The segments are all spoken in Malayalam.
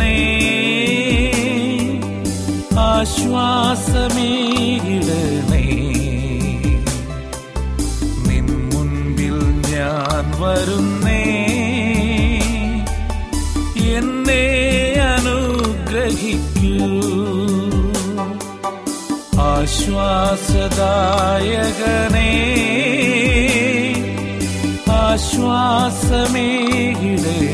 ആശ്വാസദായകനേ, ആശ്വാസമേകിടനേ, നിൻ മുൻപിൽ ഞാൻ വരുന്നേ, എന്നെ അനുഗ്രഹിക്കൂ. ആശ്വാസദായകനേ, ആശ്വാസമേകിടനേ, നിൻ മുൻപിൽ ഞാൻ വരുന്നേ, എന്നെ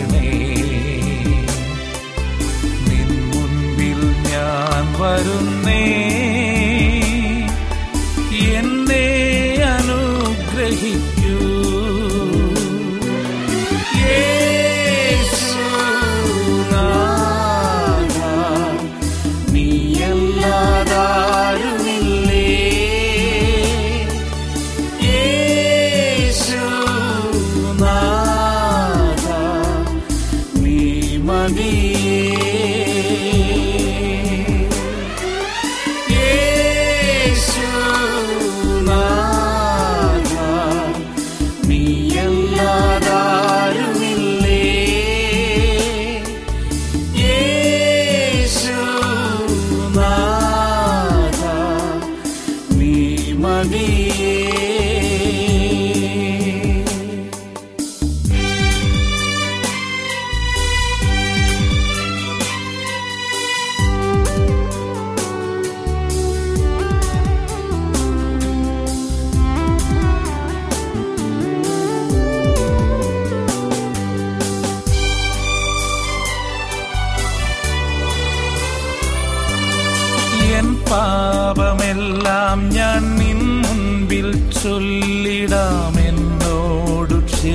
അനുഗ്രഹിക്കൂ. പാപമെല്ലാം ഞാൻ നിൻ മുൻപിൽ ചൊല്ലിടാം, എന്നോട് ക്ഷമിക്കേണമേ.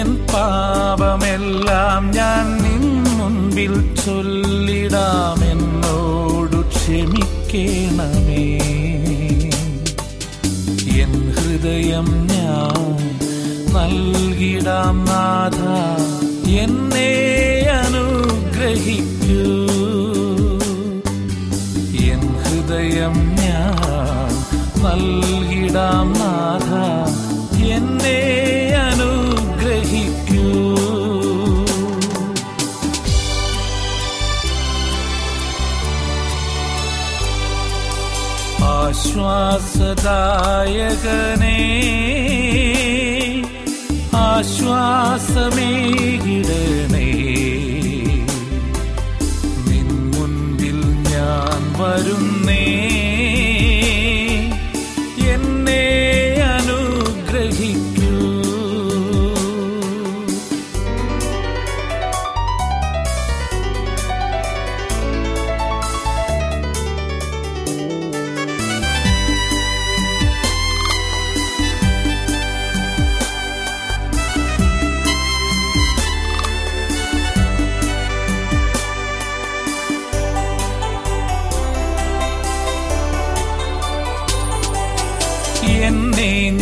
എൻ പാപമെല്ലാം ഞാൻ നിൻ മുൻപിൽ ചൊല്ലിടാം, എന്നോട് ക്ഷമിക്കേണമേ. എൻ ഹൃദയം ഞാൻ നൽകിടാം നാഥ, എന്നെ അനുഗ്രഹിക്കൂ. എൻ ഹൃദയം ഞാൻ നൽകിടാം നാഥ, എന്നെ അനുഗ്രഹിക്കൂ. ആശ്വാസദായകനേ, ആശ്വാസമേകിടനേ, നിൻ മുൻപിൽ ഞാൻ വരുന്നേ, എന്നെ അനുഗ്രഹിക്കൂ. എന്നെ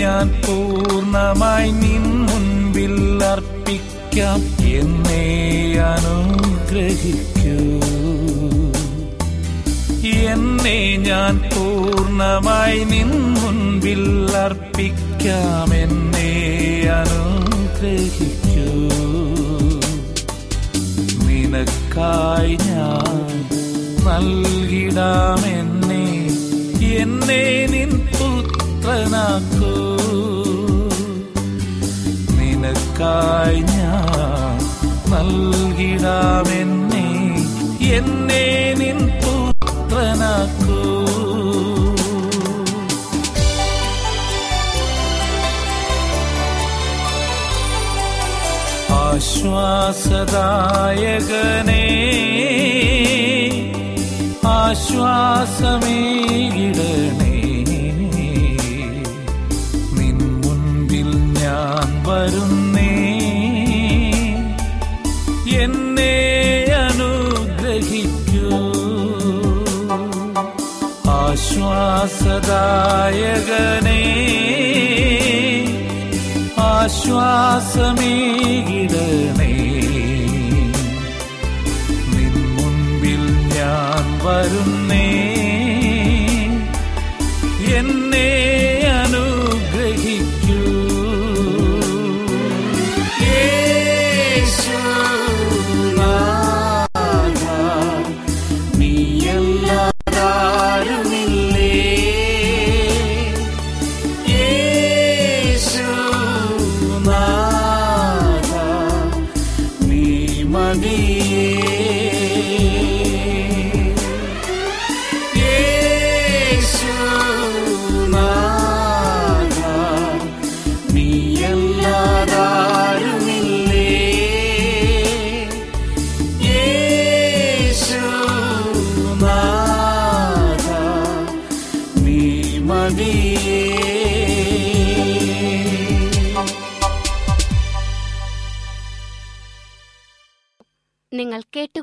ഞാൻ പൂർണ്ണമായി നിൻ മുൻപിൽ അർപ്പിക്കാം, എന്നെ അനുഗ്രഹിക്കൂ. എന്നെ ഞാൻ പൂർണ്ണമായി നിൻ മുൻപിൽ അർപ്പിക്കാം, എന്നെ അനുഗ്രഹിക്കൂ. നിനക്കായി ഞാൻ നൽകിടാമെന്നേ, എന്നെ നിൻ പുത്രനാക്കൂ. നിനക്കായി ഞാൻ നൽകിടാമെന്നേ, എന്നെ നിൻ പുത്രനാക്കൂ. ആശ്വാസദായകനേ, ആശ്വാസമേകിടണേ, നിൻ മുൻപിൽ ഞാൻ വരുന്നേ, എന്നെ അനുഗ്രഹിക്കൂ. ആശ്വാസദായകനേ, ആശ്വാസമേകിടണേ, നിൻ മുൻപിൽ ഞാൻ വരുന്നേ, എന്നെ അനുഗ്രഹിക്കൂ. നിങ്ങൾ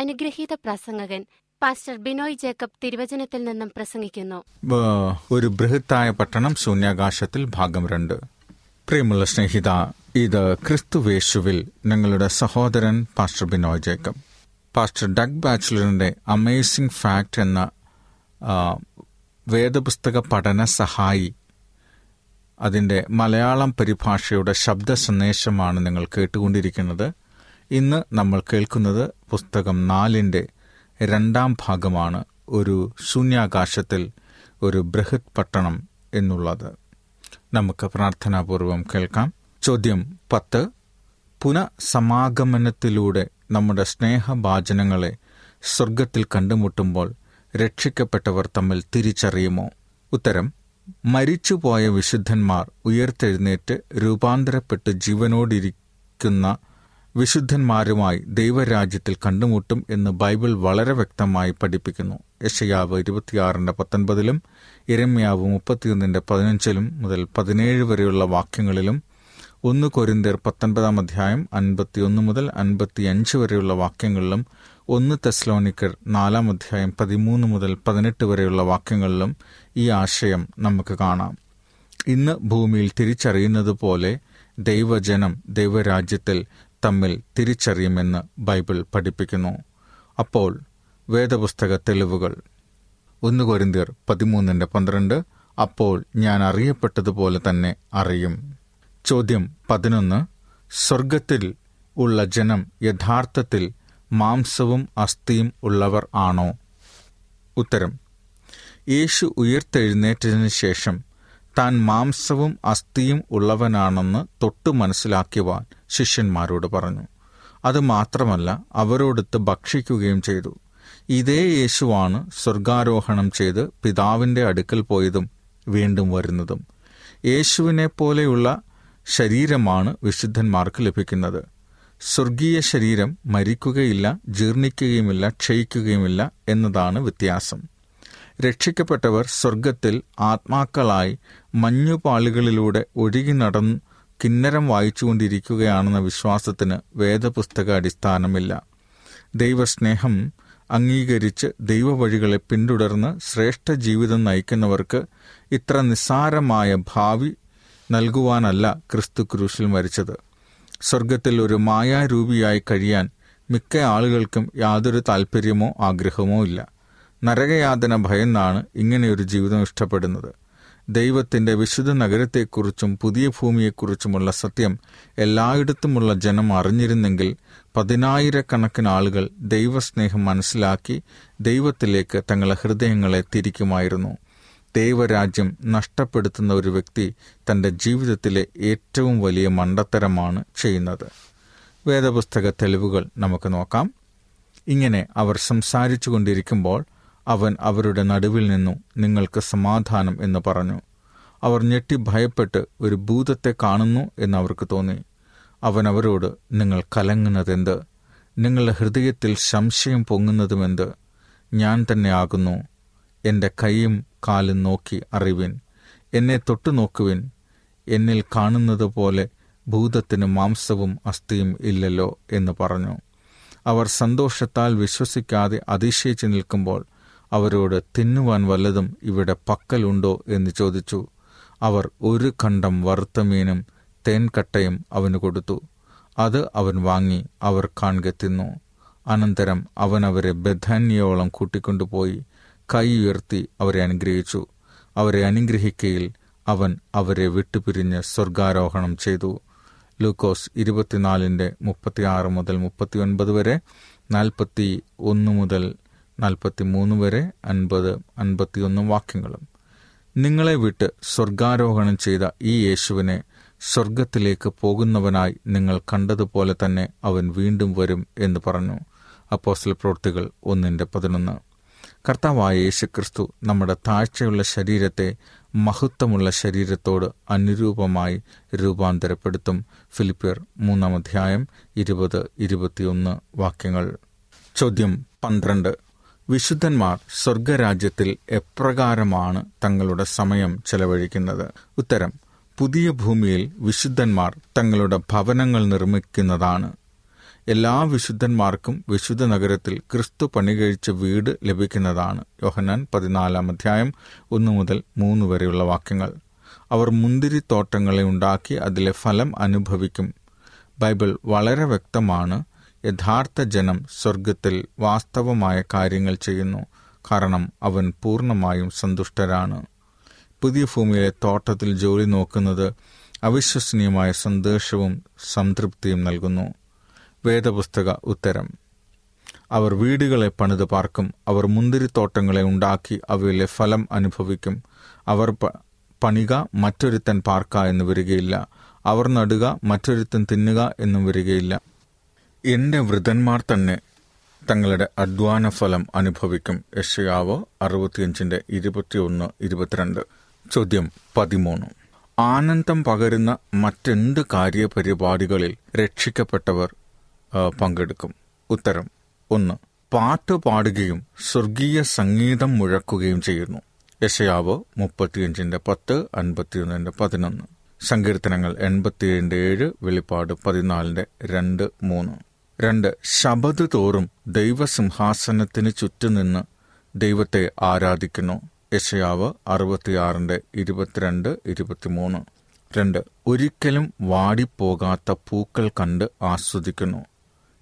അനുഗ്രഹീത പ്രസംഗകൻ പാസ്റ്റർ ബിനോയ് ജേക്കബ് തിരുവചനത്തിൽ നിന്നും പ്രസംഗിക്കുന്നു. ഒരു ബൃഹത്തായ പട്ടണം, ശൂന്യാകാശത്തിൽ, ഭാഗം 2. പ്രിയമുള്ള സ്നേഹിത, ഇത് ക്രിസ്തുവേശുവിൽ നിങ്ങളുടെ സഹോദരൻ pastor Binoy Jacob. Pastor Doug ബാച്ചലറിന്റെ അമേസിംഗ് ഫാക്ട് എന്ന വേദപുസ്തക പഠന സഹായി അതിൻ്റെ മലയാളം പരിഭാഷയുടെ ശബ്ദ സന്ദേശമാണ് നിങ്ങൾ കേട്ടുകൊണ്ടിരിക്കുന്നത്. ഇന്ന് നമ്മൾ കേൾക്കുന്നത് പുസ്തകം 4ന്റെ 2ാം ഭാഗമാണ്, ഒരു ശൂന്യാകാശത്തിൽ ഒരു ബൃഹത് പട്ടണം എന്നുള്ളത്. നമുക്ക് പ്രാർത്ഥനാപൂർവം കേൾക്കാം. ചോദ്യം 10: പുനഃസമാഗമനത്തിലൂടെ നമ്മുടെ സ്നേഹഭാചനങ്ങളെ സ്വർഗത്തിൽ കണ്ടുമുട്ടുമ്പോൾ രക്ഷിക്കപ്പെട്ടവർ തമ്മിൽ തിരിച്ചറിയുമോ? ഉത്തരം: മരിച്ചുപോയ വിശുദ്ധന്മാർ ഉയർത്തെഴുന്നേറ്റ് രൂപാന്തരപ്പെട്ട് ജീവനോടിരിക്കുന്ന വിശുദ്ധന്മാരുമായി ദൈവരാജ്യത്തിൽ കണ്ടുമുട്ടും എന്ന് ബൈബിൾ വളരെ വ്യക്തമായി പഠിപ്പിക്കുന്നു. യെശയ്യാവ് 26:19 യിരെമ്യാവ് 31:15 മുതൽ 17 വരെയുള്ള വാക്യങ്ങളിലും 1 കൊരിന്ത്യർ 19-ാം അധ്യായം 51 മുതൽ 55 വരെയുള്ള വാക്യങ്ങളിലും 1 തെസ്സലോനിക്കർ 4-ാം അധ്യായം 13 മുതൽ 18 വരെയുള്ള വാക്യങ്ങളിലും ഈ ആശയം നമുക്ക് കാണാം. ഇന്ന് ഭൂമിയിൽ തിരിച്ചറിയുന്നത് പോലെ ദൈവജനം ദൈവരാജ്യത്തിൽ തമ്മിൽ തിരിച്ചറിയുമെന്ന് ബൈബിൾ പഠിപ്പിക്കുന്നു. അപ്പോൾ വേദപുസ്തക തെളിവുകൾ: 1 കൊരിന്ത്യർ 13:12, അപ്പോൾ ഞാൻ അറിയപ്പെട്ടതുപോലെ തന്നെ അറിയും. ചോദ്യം 11: സ്വർഗത്തിൽ ഉള്ള ജനം യഥാർത്ഥത്തിൽ മാംസവും അസ്ഥിയും ഉള്ളവർ ആണോ? ഉത്തരം: യേശു ഉയർത്തെഴുന്നേറ്റതിനു ശേഷം താൻ മാംസവും അസ്ഥിയും ഉള്ളവനാണെന്ന് തൊട്ട് മനസ്സിലാക്കുവാൻ ശിഷ്യന്മാരോട് പറഞ്ഞു. അതുമാത്രമല്ല, അവരോടൊത്ത് ഭക്ഷിക്കുകയും ചെയ്തു. ഇതേ യേശുവാണ് സ്വർഗാരോഹണം ചെയ്ത് പിതാവിൻ്റെ അടുക്കൽ പോയതും വീണ്ടും വരുന്നതും. യേശുവിനെ പോലെയുള്ള ശരീരമാണ് വിശുദ്ധന്മാർക്ക് ലഭിക്കുന്നത്. സ്വർഗീയ ശരീരം മരിക്കുകയില്ല, ജീർണിക്കുകയുമില്ല, ക്ഷയിക്കുകയുമില്ല എന്നതാണ് വ്യത്യാസം. രക്ഷിക്കപ്പെട്ടവർ സ്വർഗത്തിൽ ആത്മാക്കളായി മഞ്ഞുപാളികളിലൂടെ ഒഴുകി നടന്ന് കിന്നരം വായിച്ചുകൊണ്ടിരിക്കുകയാണെന്ന വിശ്വാസത്തിന് വേദപുസ്തക അടിസ്ഥാനമില്ല. ദൈവസ്നേഹം അംഗീകരിച്ച് ദൈവവഴികളെ പിന്തുടർന്ന് ശ്രേഷ്ഠ ജീവിതം നയിക്കുന്നവർക്ക് ഇത്ര നിസ്സാരമായ ഭാവി നൽകുവാനല്ല ക്രിസ്തു ക്രൂശിൽ മരിച്ചത്. സ്വർഗത്തിൽ ഒരു മായാരൂപിയായി കഴിയാൻ മിക്ക ആളുകൾക്കും യാതൊരു താൽപ്പര്യമോ ആഗ്രഹമോ ഇല്ല. നരകയാതന ഭയന്നാണ് ഇങ്ങനെയൊരു ജീവിതം ഇഷ്ടപ്പെടുന്നത്. ദൈവത്തിൻ്റെ വിശുദ്ധ നഗരത്തെക്കുറിച്ചും പുതിയ ഭൂമിയെക്കുറിച്ചുമുള്ള സത്യം എല്ലായിടത്തുമുള്ള ജനം അറിഞ്ഞിരുന്നെങ്കിൽ പതിനായിരക്കണക്കിന് ആളുകൾ ദൈവസ്നേഹം മനസ്സിലാക്കി ദൈവത്തിലേക്ക് തങ്ങളുടെ ഹൃദയങ്ങളെ തിരിക്കുമായിരുന്നു. ദൈവരാജ്യം നഷ്ടപ്പെടുത്തുന്ന ഒരു വ്യക്തി തൻ്റെ ജീവിതത്തിലെ ഏറ്റവും വലിയ മണ്ടത്തരമാണ് ചെയ്യുന്നത്. വേദപുസ്തക തെളിവുകൾ നമുക്ക് നോക്കാം. ഇങ്ങനെ അവർ സംസാരിച്ചു കൊണ്ടിരിക്കുമ്പോൾ അവൻ അവരുടെ നടുവിൽ നിന്നു നിങ്ങൾക്ക് സമാധാനം എന്ന് പറഞ്ഞു. അവർ ഞെട്ടി ഭയപ്പെട്ട് ഒരു ഭൂതത്തെ കാണുന്നു എന്ന് അവർക്ക് തോന്നി. അവൻ അവരോട് നിങ്ങൾ കലങ്ങുന്നതെന്ത്? നിങ്ങളുടെ ഹൃദയത്തിൽ സംശയം പൊങ്ങുന്നതുമെന്ത്? ഞാൻ തന്നെ ആകുന്നു. എൻ്റെ കൈയും കാലും നോക്കി അറിവിൻ. എന്നെ തൊട്ടു നോക്കുവിൻ. എന്നിൽ കാണുന്നത് പോലെ ഭൂതത്തിന് മാംസവും അസ്ഥിയും ഇല്ലല്ലോ എന്ന് പറഞ്ഞു. അവർ സന്തോഷത്താൽ വിശ്വസിക്കാതെ അതിശയിച്ചു നിൽക്കുമ്പോൾ അവരോട് തിന്നുവാൻ വല്ലതും ഇവിടെ പക്കലുണ്ടോ എന്ന് ചോദിച്ചു. അവർ ഒരു കണ്ടം വറുത്ത മീനും തേൻകട്ടയും അവന് കൊടുത്തു. അത് അവൻ വാങ്ങി അവർ കാൺകെ തിന്നു. അനന്തരം അവനവരെ ബെഥാന്യയോളം കൂട്ടിക്കൊണ്ടുപോയി കൈ ഉയർത്തി അവരെ അനുഗ്രഹിച്ചു. അവരെ അനുഗ്രഹിക്കയിൽ അവൻ അവരെ വിട്ടുപിരിഞ്ഞ് സ്വർഗാരോഹണം ചെയ്തു. ലൂക്കോസ് 24:36-39, 41 മുതൽ 43 വരെ 50-51 വാക്യങ്ങളും. നിങ്ങളെ വിട്ട് സ്വർഗാരോഹണം ചെയ്ത ഈ യേശുവിനെ സ്വർഗത്തിലേക്ക് പോകുന്നവനായി നിങ്ങൾ കണ്ടതുപോലെ തന്നെ അവൻ വീണ്ടും വരും എന്ന് പറഞ്ഞു. അപ്പോസ്തല പ്രവൃത്തികൾ 1:11. കർത്താവായ യേശുക്രിസ്തു നമ്മുടെ താഴ്ചയുള്ള ശരീരത്തെ മഹത്വമുള്ള ശരീരത്തോട് അനുരൂപമായി രൂപാന്തരപ്പെടുത്തും. ഫിലിപ്പിയർ 3:20-21 വാക്യങ്ങൾ. ചോദ്യം 12: വിശുദ്ധന്മാർ സ്വർഗരാജ്യത്തിൽ എപ്രകാരമാണ് തങ്ങളുടെ സമയം ചെലവഴിക്കുന്നത്? ഉത്തരം: പുതിയ ഭൂമിയിൽ വിശുദ്ധന്മാർ തങ്ങളുടെ ഭവനങ്ങൾ നിർമ്മിക്കുന്നതാണ്. എല്ലാ വിശുദ്ധന്മാർക്കും വിശുദ്ധ നഗരത്തിൽ ക്രിസ്തു പണികഴിച്ച വീട് ലഭിക്കുന്നതാണ്. യോഹന്നാൻ 14:1-3 വരെയുള്ള വാക്യങ്ങൾ. അവർ മുന്തിരിത്തോട്ടങ്ങളെ ഉണ്ടാക്കി അതിലെ ഫലം അനുഭവിക്കും. ബൈബിൾ വളരെ വ്യക്തമാണ്. യഥാർത്ഥ ജനം സ്വർഗത്തിൽ വാസ്തവമായ കാര്യങ്ങൾ ചെയ്യുന്നു, കാരണം അവൻ പൂർണ്ണമായും സന്തുഷ്ടരാണ്. പുതിയ ഭൂമിയിലെ തോട്ടത്തിൽ ജോലി നോക്കുന്നത് അവിശ്വസനീയമായ സന്തോഷവും സംതൃപ്തിയും നൽകുന്നു. വേദപുസ്തക ഉത്തരം: അവർ വീടുകളെ പണിത് പാർക്കും. അവർ മുന്തിരിത്തോട്ടങ്ങളെ ഉണ്ടാക്കി അവയിലെ ഫലം അനുഭവിക്കും. അവർ പണിക മറ്റൊരുത്തൻ പാർക്ക എന്ന് വരികയില്ല. അവർ നടുക മറ്റൊരുത്തൻ തിന്നുക എന്നും വരികയില്ല. എൻ്റെ വൃദ്ധന്മാർ തന്നെ തങ്ങളുടെ അധ്വാന ഫലം അനുഭവിക്കും. യെശയ്യാവ് 65:21-22. ചോദ്യം 13: ആനന്ദം പകരുന്ന മറ്റെന്ത് കാര്യപരിപാടികളിൽ രക്ഷിക്കപ്പെട്ടവർ പങ്കെടുക്കും? ഉത്തരം: 1. പാട്ട് പാടുകയും സ്വർഗീയ സംഗീതം മുഴക്കുകയും ചെയ്യുന്നു. യെശയ്യാവ് 35:10, 51-11. സങ്കീർത്തനങ്ങൾ 87:7, വെളിപ്പാട് 14:2-3. 2. ശബദ് തോറും ദൈവസിംഹാസനത്തിന് ചുറ്റുനിന്ന് ദൈവത്തെ ആരാധിക്കുന്നു. യെശയ്യാവ് 66:22-23. 2. ഒരിക്കലും വാടിപ്പോകാത്ത പൂക്കൾ കണ്ട് ആസ്വദിക്കുന്നു.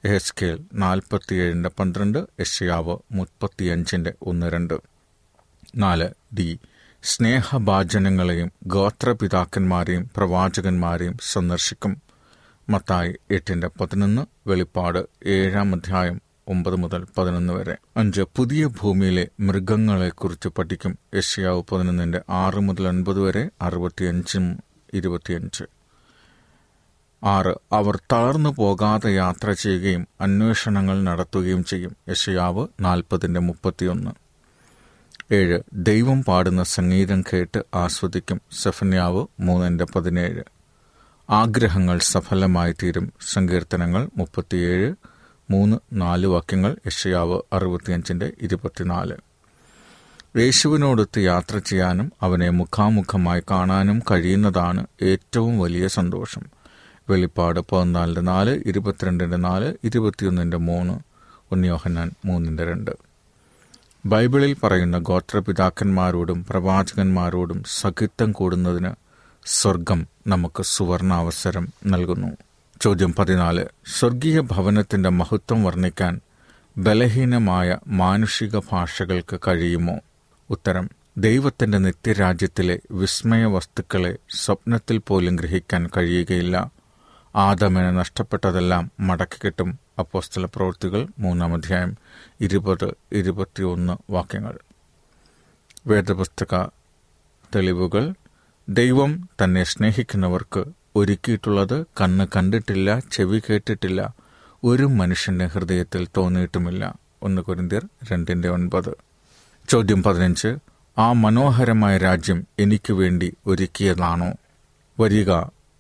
യെഹെസ്കേൽ 47:12, യെശയ്യാവ് 35:1-2. 4. ഡി. സ്നേഹഭാജനങ്ങളെയും ഗോത്രപിതാക്കന്മാരെയും പ്രവാചകന്മാരെയും സന്ദർശിക്കും. മത്തായി 8:11, വെളിപ്പാട് 7:9-11 വരെ. 5. പുതിയ ഭൂമിയിലെ മൃഗങ്ങളെക്കുറിച്ച് പഠിക്കും. യെശയ്യാവ് 11:6-9 വരെ, 65-25. 6. അവർ തളർന്നു പോകാതെ യാത്ര ചെയ്യുകയും അന്വേഷണങ്ങൾ നടത്തുകയും ചെയ്യും. യെശയ്യാവ് 40:31. 7. ദൈവം പാടുന്ന സംഗീതം കേട്ട് ആസ്വദിക്കും. സെഫന്യാവ് 3:17. ആഗ്രഹങ്ങൾ സഫലമായി തീരും. സങ്കീർത്തനങ്ങൾ 37 3-4 വാക്യങ്ങൾ. യെശയ്യാവ് 65:24. യേശുവിനോടൊത്ത് യാത്ര ചെയ്യാനും അവനെ മുഖാമുഖമായി കാണാനും കഴിയുന്നതാണ് ഏറ്റവും വലിയ സന്തോഷം. വെളിപ്പാട് 14:4, 22:4, 21:3, 1 യോഹന്നാൻ 3:2. ബൈബിളിൽ പറയുന്ന ഗോത്രപിതാക്കന്മാരോടും പ്രവാചകന്മാരോടും സഖിത്വം കൂടുന്നതിന് സ്വർഗം നമുക്ക് സുവർണാവസരം നൽകുന്നു. ചോദ്യം 14. സ്വർഗീയ ഭവനത്തിൻ്റെ മഹത്വം വർണ്ണിക്കാൻ ബലഹീനമായ മാനുഷിക ഭാഷകൾക്ക് കഴിയുമോ? ഉത്തരം: ദൈവത്തിൻ്റെ നിത്യരാജ്യത്തിലെ വിസ്മയ വസ്തുക്കളെ സ്വപ്നത്തിൽ പോലും ഗ്രഹിക്കാൻ കഴിയുകയില്ല. ആദമിന് നഷ്ടപ്പെട്ടതെല്ലാം മടക്കി കിട്ടും. അപ്പോസ്തല പ്രവൃത്തികൾ 3:20-21 വാക്യങ്ങൾ. വേദപുസ്തക തെളിവുകൾ: ദൈവം തന്നെ സ്നേഹിക്കുന്നവർക്ക് ഒരുക്കിയിട്ടുള്ളത് കണ്ണ് കണ്ടിട്ടില്ല, ചെവി കേട്ടിട്ടില്ല, ഒരു മനുഷ്യൻ്റെ ഹൃദയത്തിൽ തോന്നിയിട്ടുമില്ല. 1 കൊരിന്ത്യർ 2:9. ചോദ്യം 15. ആ മനോഹരമായ രാജ്യം എനിക്ക് വേണ്ടി ഒരുക്കിയതാണോ? വരിക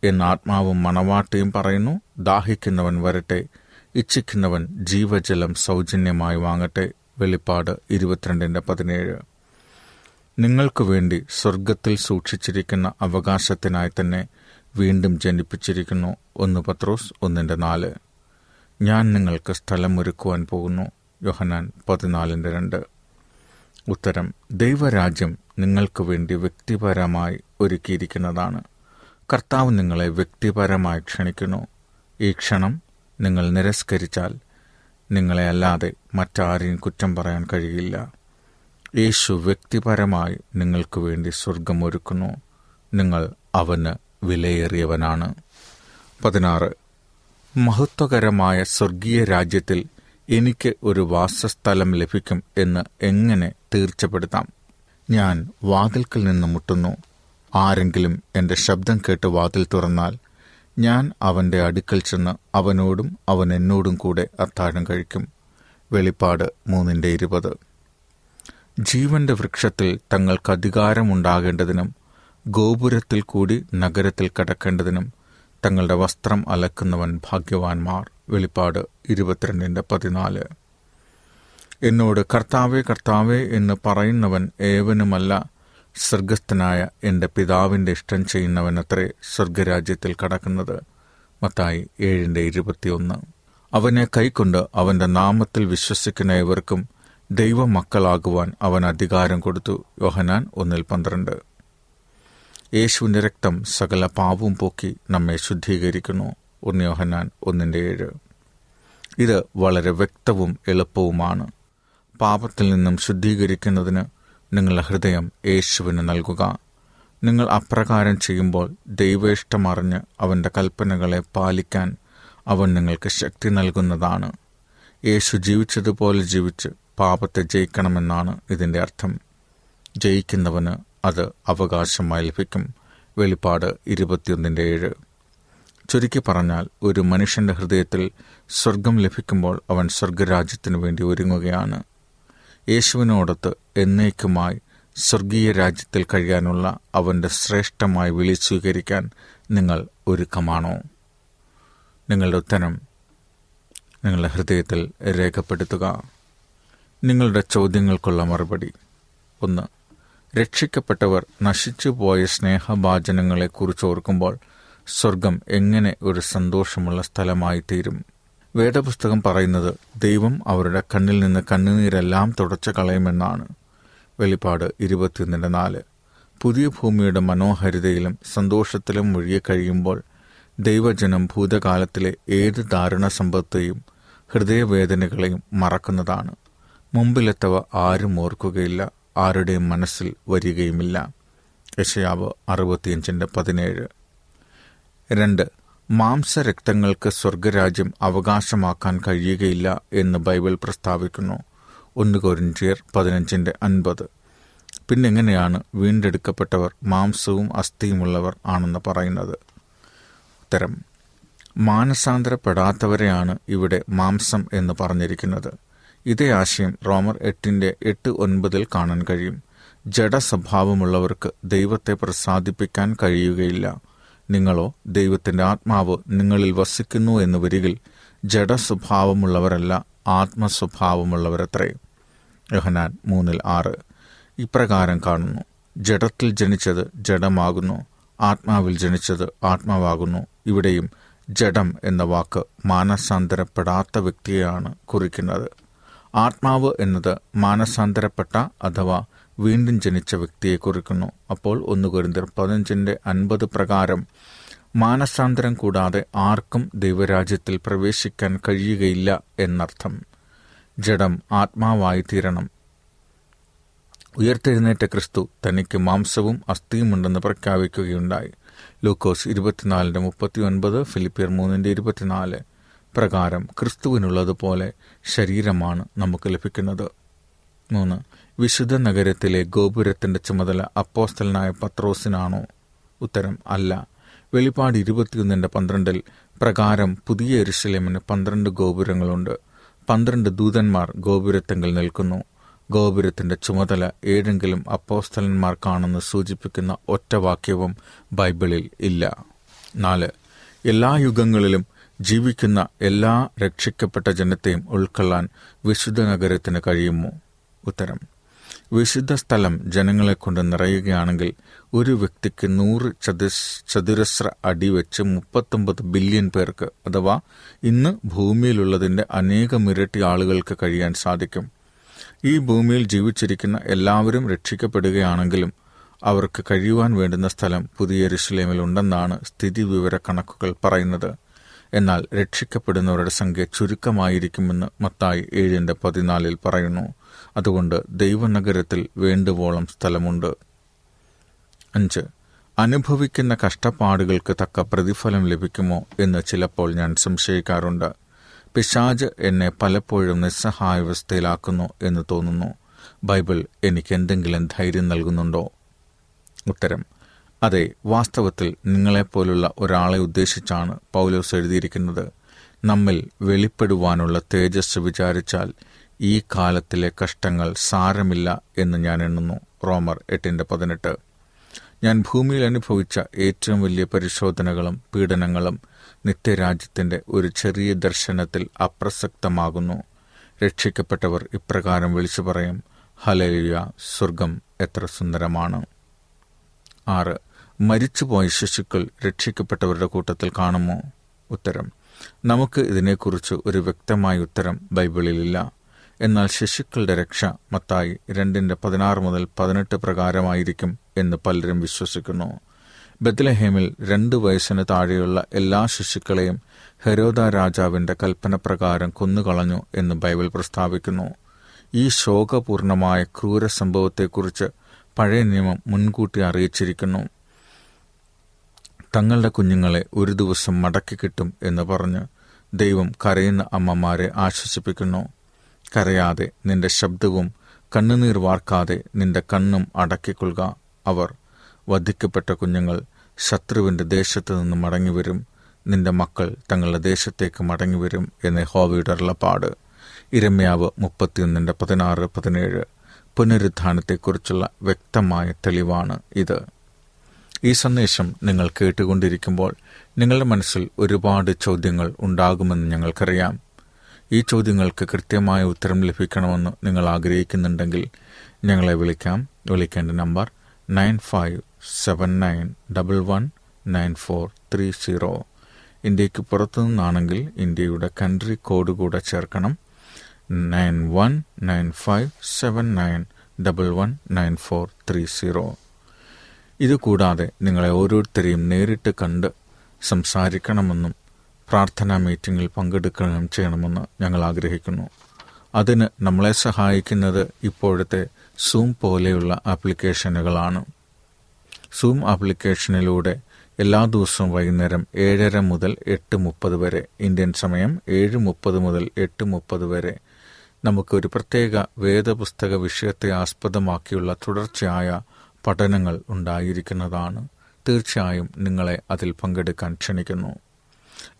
എന്ന ആത്മാവും മണവാട്ടിയും പറയുന്നു. ദാഹിക്കുന്നവൻ വരട്ടെ, ഇച്ഛിക്കുന്നവൻ ജീവജലം സൗജന്യമായി വാങ്ങട്ടെ. വെളിപ്പാട് 22:17. നിങ്ങൾക്ക് വേണ്ടി സ്വർഗത്തിൽ സൂക്ഷിച്ചിരിക്കുന്ന അവകാശത്തിനായി തന്നെ വീണ്ടും ജനിപ്പിച്ചിരിക്കുന്നു. 1 പത്രോസ് 1:4. ഞാൻ നിങ്ങൾക്ക് സ്ഥലമൊരുക്കുവാൻ പോകുന്നു. യോഹന്നാൻ 14:2. ഉത്തരം: ദൈവരാജ്യം നിങ്ങൾക്ക് വേണ്ടി വ്യക്തിപരമായി ഒരുക്കിയിരിക്കുന്നതാണ്. കർത്താവ് നിങ്ങളെ വ്യക്തിപരമായി ക്ഷണിക്കുന്നു. ഈ ക്ഷണം നിങ്ങൾ നിരസ്കരിച്ചാൽ നിങ്ങളെ അല്ലാതെ മറ്റാരെയും കുറ്റം പറയാൻ കഴിയില്ല. യേശു വ്യക്തിപരമായി നിങ്ങൾക്ക് വേണ്ടി സ്വർഗമൊരുക്കുന്നു. നിങ്ങൾ അവന് വിലയേറിയവനാണ്. 16. മഹത്വകരമായ സ്വർഗീയ രാജ്യത്തിൽ എനിക്ക് ഒരു വാസസ്ഥലം ലഭിക്കും എന്ന് എങ്ങനെ തീർച്ചപ്പെടുത്താം? ഞാൻ വാതിൽക്കൽ നിന്ന് മുട്ടുന്നു. ആരെങ്കിലും എൻ്റെ ശബ്ദം കേട്ട് വാതിൽ തുറന്നാൽ ഞാൻ അവൻ്റെ അടുക്കൽ ചെന്ന് അവനോടും അവൻ എന്നോടും കൂടെ അത്താഴം കഴിക്കും. വെളിപ്പാട് 3:20. ജീവന്റെ വൃക്ഷത്തിൽ തങ്ങൾക്ക് അധികാരമുണ്ടാകേണ്ടതിനും ഗോപുരത്തിൽ കൂടി നഗരത്തിൽ കടക്കേണ്ടതിനും തങ്ങളുടെ വസ്ത്രം അലക്കുന്നവൻ ഭാഗ്യവാൻമാർ. വെളിപ്പാട് 22:14. എന്നോട് കർത്താവേ കർത്താവേ എന്ന് പറയുന്നവൻ ഏവനുമല്ല, സ്വർഗസ്ഥനായ എൻ്റെ പിതാവിൻ്റെ ഇഷ്ടം ചെയ്യുന്നവനത്രേ സ്വർഗരാജ്യത്തിൽ കടക്കുന്നത്. മത്തായി 7:21. അവനെ കൈക്കൊണ്ട് അവൻ്റെ നാമത്തിൽ വിശ്വസിക്കുന്ന ഏവർക്കും ദൈവമക്കളാകുവാൻ അവൻ അധികാരം കൊടുത്തു. യോഹന്നാൻ 1:12. യേശുവിൻ്റെ രക്തം സകല പാപവും പോക്കി നമ്മെ ശുദ്ധീകരിക്കുന്നു. 1 യോഹന്നാൻ 1:7. ഇത് വളരെ വ്യക്തവും എളുപ്പവുമാണ്. പാപത്തിൽ നിന്നും ശുദ്ധീകരിക്കുന്നതിന് നിങ്ങളുടെ ഹൃദയം യേശുവിന് നൽകുക. നിങ്ങൾ അപ്രകാരം ചെയ്യുമ്പോൾ ദൈവേഷ്ടമറിഞ്ഞ് അവൻ്റെ കൽപ്പനകളെ പാലിക്കാൻ അവൻ നിങ്ങൾക്ക് ശക്തി നൽകുന്നതാണ്. യേശു ജീവിച്ചതുപോലെ ജീവിച്ച് പാപത്തെ ജയിക്കണമെന്നാണ് ഇതിൻ്റെ അർത്ഥം. ജയിക്കുന്നവന് അത് അവകാശമായി ലഭിക്കും. വെളിപ്പാട് 21:7. ചുരുക്കി പറഞ്ഞാൽ, ഒരു മനുഷ്യൻ്റെ ഹൃദയത്തിൽ സ്വർഗം ലഭിക്കുമ്പോൾ അവൻ സ്വർഗരാജ്യത്തിനു വേണ്ടി ഒരുങ്ങുകയാണ്. യേശുവിനോടൊത്ത് എന്നേക്കുമായി സ്വർഗീയ രാജ്യത്തിൽ കഴിയാനുള്ള അവൻ്റെ ശ്രേഷ്ഠമായ വിളി സ്വീകരിക്കാൻ നിങ്ങൾ ഒരുക്കമാണോ? നിങ്ങളുടെ ഉത്തരം നിങ്ങളുടെ ഹൃദയത്തിൽ രേഖപ്പെടുത്തുക. നിങ്ങളുടെ ചോദ്യങ്ങൾക്കുള്ള മറുപടി: 1. രക്ഷിക്കപ്പെട്ടവർ നശിച്ചുപോയ സ്നേഹഭാജനങ്ങളെക്കുറിച്ച് ഓർക്കുമ്പോൾ സ്വർഗം എങ്ങനെ ഒരു സന്തോഷമുള്ള സ്ഥലമായി തീരും? വേദപുസ്തകം പറയുന്നത് ദൈവം അവരുടെ കണ്ണിൽ നിന്ന് കണ്ണുനീരെല്ലാം തുടച്ചു കളയുമെന്നാണ്. വെളിപ്പാട് 21:4. പുതിയ ഭൂമിയുടെ മനോഹാരിതയിലും സന്തോഷത്തിലും മുഴുകി കഴിയുമ്പോൾ ദൈവജനം ഭൂതകാലത്തിലെ ഏത് ദാരുണ സമ്പത്തെയും ഹൃദയവേദനകളെയും മറക്കുന്നതാണ്. മുമ്പിലെത്തവ ആരും ഓർക്കുകയില്ല, ആരുടെയും മനസ്സിൽ വരികയുമില്ല. യെശയ്യാവ് 65:17. 2. മാംസരക്തങ്ങൾക്ക് സ്വർഗരാജ്യം അവകാശമാക്കാൻ കഴിയുകയില്ല എന്ന് ബൈബിൾ പ്രസ്താവിക്കുന്നു. 1 കൊരിന്ത്യർ 15:50. പിന്നെങ്ങനെയാണ് വീണ്ടെടുക്കപ്പെട്ടവർ മാംസവും അസ്ഥിയുമുള്ളവർ ആണെന്ന് പറയുന്നത്? ഉത്തരം: മാനസാന്തരപ്പെടാത്തവരെയാണ് ഇവിടെ മാംസം എന്ന് പറഞ്ഞിരിക്കുന്നത്. ഇതേ ആശയം റോമർ 8:8-9 കാണാൻ കഴിയും. ജഡസ്വഭാവമുള്ളവർക്ക് ദൈവത്തെ പ്രസാദിപ്പിക്കാൻ കഴിയുകയില്ല. നിങ്ങളോ ദൈവത്തിൻ്റെ ആത്മാവ് നിങ്ങളിൽ വസിക്കുന്നു എന്ന് വരികിൽ ജഡസ്വഭാവമുള്ളവരല്ല, ആത്മസ്വഭാവമുള്ളവരത്രേ. യോഹന്നാൻ 3:6. ഇപ്രകാരം കാണുന്നു: ജഡത്തിൽ ജനിച്ചത് ജഡമാകുന്നു, ആത്മാവിൽ ജനിച്ചത് ആത്മാവാകുന്നു. ഇവിടെയും ജഡം എന്ന വാക്ക് മാനസാന്തരപ്പെടാത്ത വ്യക്തിയെയാണ് കുറിക്കുന്നത്. ആത്മാവ് എന്നത് മാനസാന്തരപ്പെട്ട അഥവാ വീണ്ടും ജനിച്ച വ്യക്തിയെ കുറിക്കുന്നു. അപ്പോൾ 1 കൊരിന്ത്യർ 15:50 പ്രകാരം മാനസാന്തരം കൂടാതെ ആർക്കും ദൈവരാജ്യത്തിൽ പ്രവേശിക്കാൻ കഴിയുകയില്ല എന്നർത്ഥം. ജഡം ആത്മാവായിത്തീരണം. ഉയർത്തെഴുന്നേറ്റ ക്രിസ്തു തനിക്ക് മാംസവും അസ്ഥിയുമുണ്ടെന്ന് പ്രഖ്യാപിക്കുകയുണ്ടായി. ലൂക്കോസ് 24:39, ഫിലിപ്പിയർ 3:24 പ്രകാരം ക്രിസ്തുവിനുള്ളതുപോലെ ശരീരമാണ് നമുക്ക് ലഭിക്കുന്നത്. 3. വിശുദ്ധ നഗരത്തിലെ ഗോപുരത്തിൻ്റെ ചുമതല അപ്പോസ്തലനായ പത്രോസിനാണോ? ഉത്തരം അല്ല. വെളിപ്പാട് 21:12 പ്രകാരം പുതിയ യെരുശലേമിന് 12 ഗോപുരങ്ങളുണ്ട്. 12 ദൂതന്മാർ ഗോപുരത്തെങ്കിൽ നിൽക്കുന്നു. ഗോപുരത്തിൻ്റെ ചുമതല ഏതെങ്കിലും അപ്പോസ്തലന്മാർക്കാണെന്ന് സൂചിപ്പിക്കുന്ന ഒറ്റ വാക്യവും ബൈബിളിൽ ഇല്ല. 4. എല്ലാ യുഗങ്ങളിലും ജീവിക്കുന്ന എല്ലാ രക്ഷിക്കപ്പെട്ട ജനത്തെയും ഉൾക്കൊള്ളാൻ വിശുദ്ധ നഗരത്തിന് കഴിയുമോ? ഉത്തരം: വിശുദ്ധ സ്ഥലം ജനങ്ങളെ കൊണ്ട് നിറയുകയാണെങ്കിൽ ഒരു വ്യക്തിക്ക് 100 ചതുരശ്ര അടി വെച്ച് 39 ബില്യൺ പേർക്ക് അഥവാ ഇന്ന് ഭൂമിയിലുള്ളതിൻ്റെ അനേകമിരട്ടി ആളുകൾക്ക് കഴിയാൻ സാധിക്കും. ഈ ഭൂമിയിൽ ജീവിച്ചിരിക്കുന്ന എല്ലാവരും രക്ഷിക്കപ്പെടുകയാണെങ്കിലും അവർക്ക് കഴിയുവാൻ വേണ്ടുന്ന സ്ഥലം പുതിയ യെരുശലേമിലുണ്ടെന്നാണ് സ്ഥിതിവിവരക്കണക്കുകൾ പറയുന്നത്. എന്നാൽ രക്ഷിക്കപ്പെടുന്നവരുടെ സംഖ്യ ചുരുക്കമായിരിക്കുമെന്ന് മത്തായി 7:14 പറയുന്നു. അതുകൊണ്ട് ദൈവനഗരത്തിൽ വേണ്ടുവോളം സ്ഥലമുണ്ട്. 5. അനുഭവിക്കുന്ന കഷ്ടപ്പാടുകൾക്ക് തക്ക പ്രതിഫലം ലഭിക്കുമോ എന്ന് ചിലപ്പോൾ ഞാൻ സംശയിക്കാറുണ്ട്. പിശാച് എന്നെ പലപ്പോഴും നിസ്സഹായാവസ്ഥയിലാക്കുന്നു എന്ന് തോന്നുന്നു. ബൈബിൾ എനിക്ക് എന്തെങ്കിലും ധൈര്യം നൽകുന്നുണ്ടോ? ഉത്തരം: അതെ. വാസ്തവത്തിൽ നിങ്ങളെപ്പോലുള്ള ഒരാളെ ഉദ്ദേശിച്ചാണ് പൗലോസ് എഴുതിയിരിക്കുന്നത്. നമ്മിൽ വെളിപ്പെടുവാനുള്ള തേജസ് വിചാരിച്ചാൽ ഈ കാലത്തിലെ കഷ്ടങ്ങൾ സാരമില്ല എന്ന് ഞാൻ എണ്ണുന്നു. റോമർ 8:18. ഞാൻ ഭൂമിയിൽ അനുഭവിച്ച ഏറ്റവും വലിയ പരിശോധനകളും പീഡനങ്ങളും നിത്യരാജ്യത്തിൻ്റെ ഒരു ചെറിയ ദർശനത്തിൽ അപ്രസക്തമാകുന്നു. രക്ഷിക്കപ്പെട്ടവർ ഇപ്രകാരം വിളിച്ചു പറയും: ഹല്ലേലൂയ, സ്വർഗം എത്ര സുന്ദരമാണ്. 6. മരിച്ചുപോയ ശിശുക്കൾ രക്ഷിക്കപ്പെട്ടവരുടെ കൂട്ടത്തിൽ കാണുമോ? ഉത്തരം: നമുക്ക് ഇതിനെക്കുറിച്ച് ഒരു വ്യക്തമായ ഉത്തരം ബൈബിളിലില്ല. എന്നാൽ ശിശുക്കളുടെ രക്ഷ മത്തായി 2:16-18 പ്രകാരമായിരിക്കും എന്ന് പലരും വിശ്വസിക്കുന്നു. ബെത്ലഹേമിൽ 2 വയസ്സിന് താഴെയുള്ള എല്ലാ ശിശുക്കളെയും ഹെരോദ രാജാവിൻ്റെ കൽപ്പനപ്രകാരം കൊന്നുകളഞ്ഞു എന്ന് ബൈബിൾ പ്രസ്താവിക്കുന്നു. ഈ ശോകപൂർണമായ ക്രൂര സംഭവത്തെക്കുറിച്ച് പഴയ നിയമം മുൻകൂട്ടി അറിയിച്ചിരിക്കുന്നു. തങ്ങളുടെ കുഞ്ഞുങ്ങളെ ഒരു ദിവസം മടക്കി കിട്ടും എന്ന് പറഞ്ഞ് ദൈവം കരയുന്ന അമ്മമാരെ ആശ്വസിപ്പിക്കുന്നു. കരയാതെ നിന്റെ ശബ്ദവും കണ്ണുനീർ വാർക്കാതെ നിന്റെ കണ്ണും അടക്കിക്കൊള്ളുക. അവർ, വധിക്കപ്പെട്ട കുഞ്ഞുങ്ങൾ, ശത്രുവിൻ്റെ ദേശത്ത് നിന്ന് മടങ്ങിവരും. നിന്റെ മക്കൾ തങ്ങളുടെ ദേശത്തേക്ക് മടങ്ങിവരും എന്ന് യഹോവയുടെ അരുളപ്പാട്. ഇരമ്യാവ് 31:16-17 പുനരുത്ഥാനത്തെക്കുറിച്ചുള്ള വ്യക്തമായ തെളിവാണ് ഇത്. ഈ സന്ദേശം നിങ്ങൾ കേട്ടുകൊണ്ടിരിക്കുമ്പോൾ നിങ്ങളുടെ മനസ്സിൽ ഒരുപാട് ചോദ്യങ്ങൾ ഉണ്ടാകുമെന്ന് ഞങ്ങൾക്കറിയാം. ഈ ചോദ്യങ്ങൾക്ക് കൃത്യമായ ഉത്തരം ലഭിക്കണമെന്ന് നിങ്ങൾ ആഗ്രഹിക്കുന്നുണ്ടെങ്കിൽ ഞങ്ങളെ വിളിക്കാം. വിളിക്കേണ്ട നമ്പർ 9579119430. ഇന്ത്യക്ക് പുറത്തു നിന്നാണെങ്കിൽ ഇന്ത്യയുടെ കൺട്രി കോഡ് കൂടെ ചേർക്കണം: 919579119430. ഇതുകൂടാതെ നിങ്ങളെ ഓരോരുത്തരെയും നേരിട്ട് കണ്ട് സംസാരിക്കണമെന്നും പ്രാർത്ഥനാ മീറ്റിങ്ങിൽ പങ്കെടുക്കുകയും ചെയ്യണമെന്ന് ഞങ്ങൾ ആഗ്രഹിക്കുന്നു. അതിന് നമ്മളെ സഹായിക്കുന്നത് ഇപ്പോഴത്തെ സൂം പോലെയുള്ള ആപ്ലിക്കേഷനുകളാണ്. സൂം ആപ്ലിക്കേഷനിലൂടെ എല്ലാ ദിവസവും വൈകുന്നേരം 7:30 മുതൽ 8:30 വരെ ഇന്ത്യൻ സമയം 7:30 മുതൽ 8:30 വരെ നമുക്കൊരു പ്രത്യേക വേദപുസ്തക വിഷയത്തെ ആസ്പദമാക്കിയുള്ള തുടർച്ചയായ പഠനങ്ങൾ ഉണ്ടായിരിക്കുന്നതാണ്. തീർച്ചയായും നിങ്ങളെ അതിൽ പങ്കെടുക്കാൻ ക്ഷണിക്കുന്നു.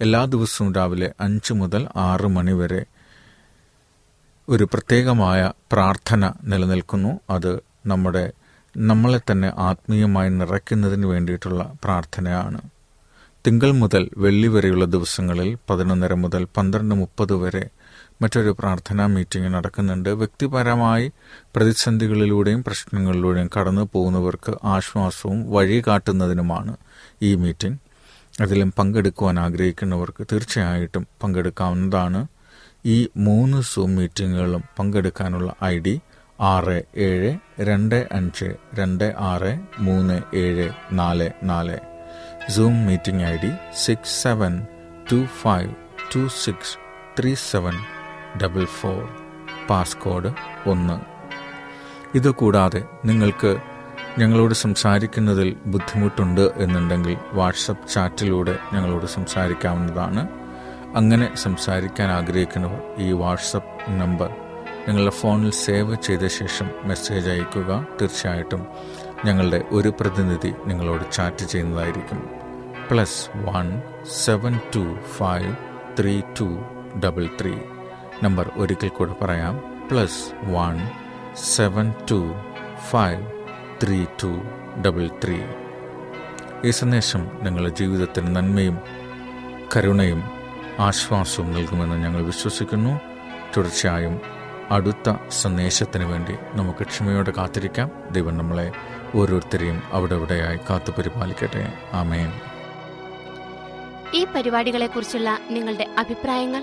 എല്ലാ ദിവസവും രാവിലെ 5 മുതൽ 6 മണി വരെ ഒരു പ്രത്യേകമായ പ്രാർത്ഥന നിലനിൽക്കുന്നു. അത് നമ്മളെ തന്നെ ആത്മീയമായി നിറയ്ക്കുന്നതിന് വേണ്ടിയിട്ടുള്ള പ്രാർത്ഥനയാണ്. തിങ്കൾ മുതൽ വെള്ളി വരെയുള്ള ദിവസങ്ങളിൽ 11:30 മുതൽ 12:30 വരെ മറ്റൊരു പ്രാർത്ഥനാ മീറ്റിംഗ് നടക്കുന്നുണ്ട്. വ്യക്തിപരമായി പ്രതിസന്ധികളിലൂടെയും പ്രശ്നങ്ങളിലൂടെയും കടന്നു പോകുന്നവർക്ക് ആശ്വാസവും വഴികാട്ടുന്നതിനുമാണ് ഈ മീറ്റിംഗ്. അതിലും പങ്കെടുക്കുവാൻ ആഗ്രഹിക്കുന്നവർക്ക് തീർച്ചയായിട്ടും പങ്കെടുക്കാവുന്നതാണ്. ഈ 3 സൂം മീറ്റിങ്ങുകളും പങ്കെടുക്കാനുള്ള ID 6252637444. Zoom meeting ID 6725263744, passcode 1. ഇതുകൂടാതെ നിങ്ങൾക്ക് ഞങ്ങളോട് സംസാരിക്കുന്നതിൽ ബുദ്ധിമുട്ടുണ്ട് എന്നുണ്ടെങ്കിൽ വാട്സപ്പ് ചാറ്റിലൂടെ ഞങ്ങളോട് സംസാരിക്കാവുന്നതാണ്. അങ്ങനെ സംസാരിക്കാൻ ആഗ്രഹിക്കുന്നവർ ഈ വാട്സപ്പ് നമ്പർ നിങ്ങളുടെ ഫോണിൽ സേവ് ചെയ്ത ശേഷം മെസ്സേജ് അയയ്ക്കുക. തീർച്ചയായിട്ടും ഞങ്ങളുടെ ഒരു പ്രതിനിധി നിങ്ങളോട് ചാറ്റ് ചെയ്യുന്നതായിരിക്കും. +1 7253233 നമ്പർ ഒരിക്കൽ കൂടെ പറയാം. +1 7253233. ഈ സന്ദേശം നിങ്ങളുടെ ജീവിതത്തിന് നന്മയും കരുണയും ആശ്വാസവും നൽകുമെന്ന് ഞങ്ങൾ വിശ്വസിക്കുന്നു. തീർച്ചയായും അടുത്ത സന്ദേശത്തിന് വേണ്ടി നമുക്ക് ക്ഷമയോടെ കാത്തിരിക്കാം. ദൈവം നമ്മളെ ഓരോരുത്തരെയും അവിടെ ഇവിടെയായി കാത്തു പരിപാലിക്കട്ടെ. ആമേൻ. ഈ പരിപാടികളെക്കുറിച്ചുള്ള നിങ്ങളുടെ അഭിപ്രായങ്ങൾ,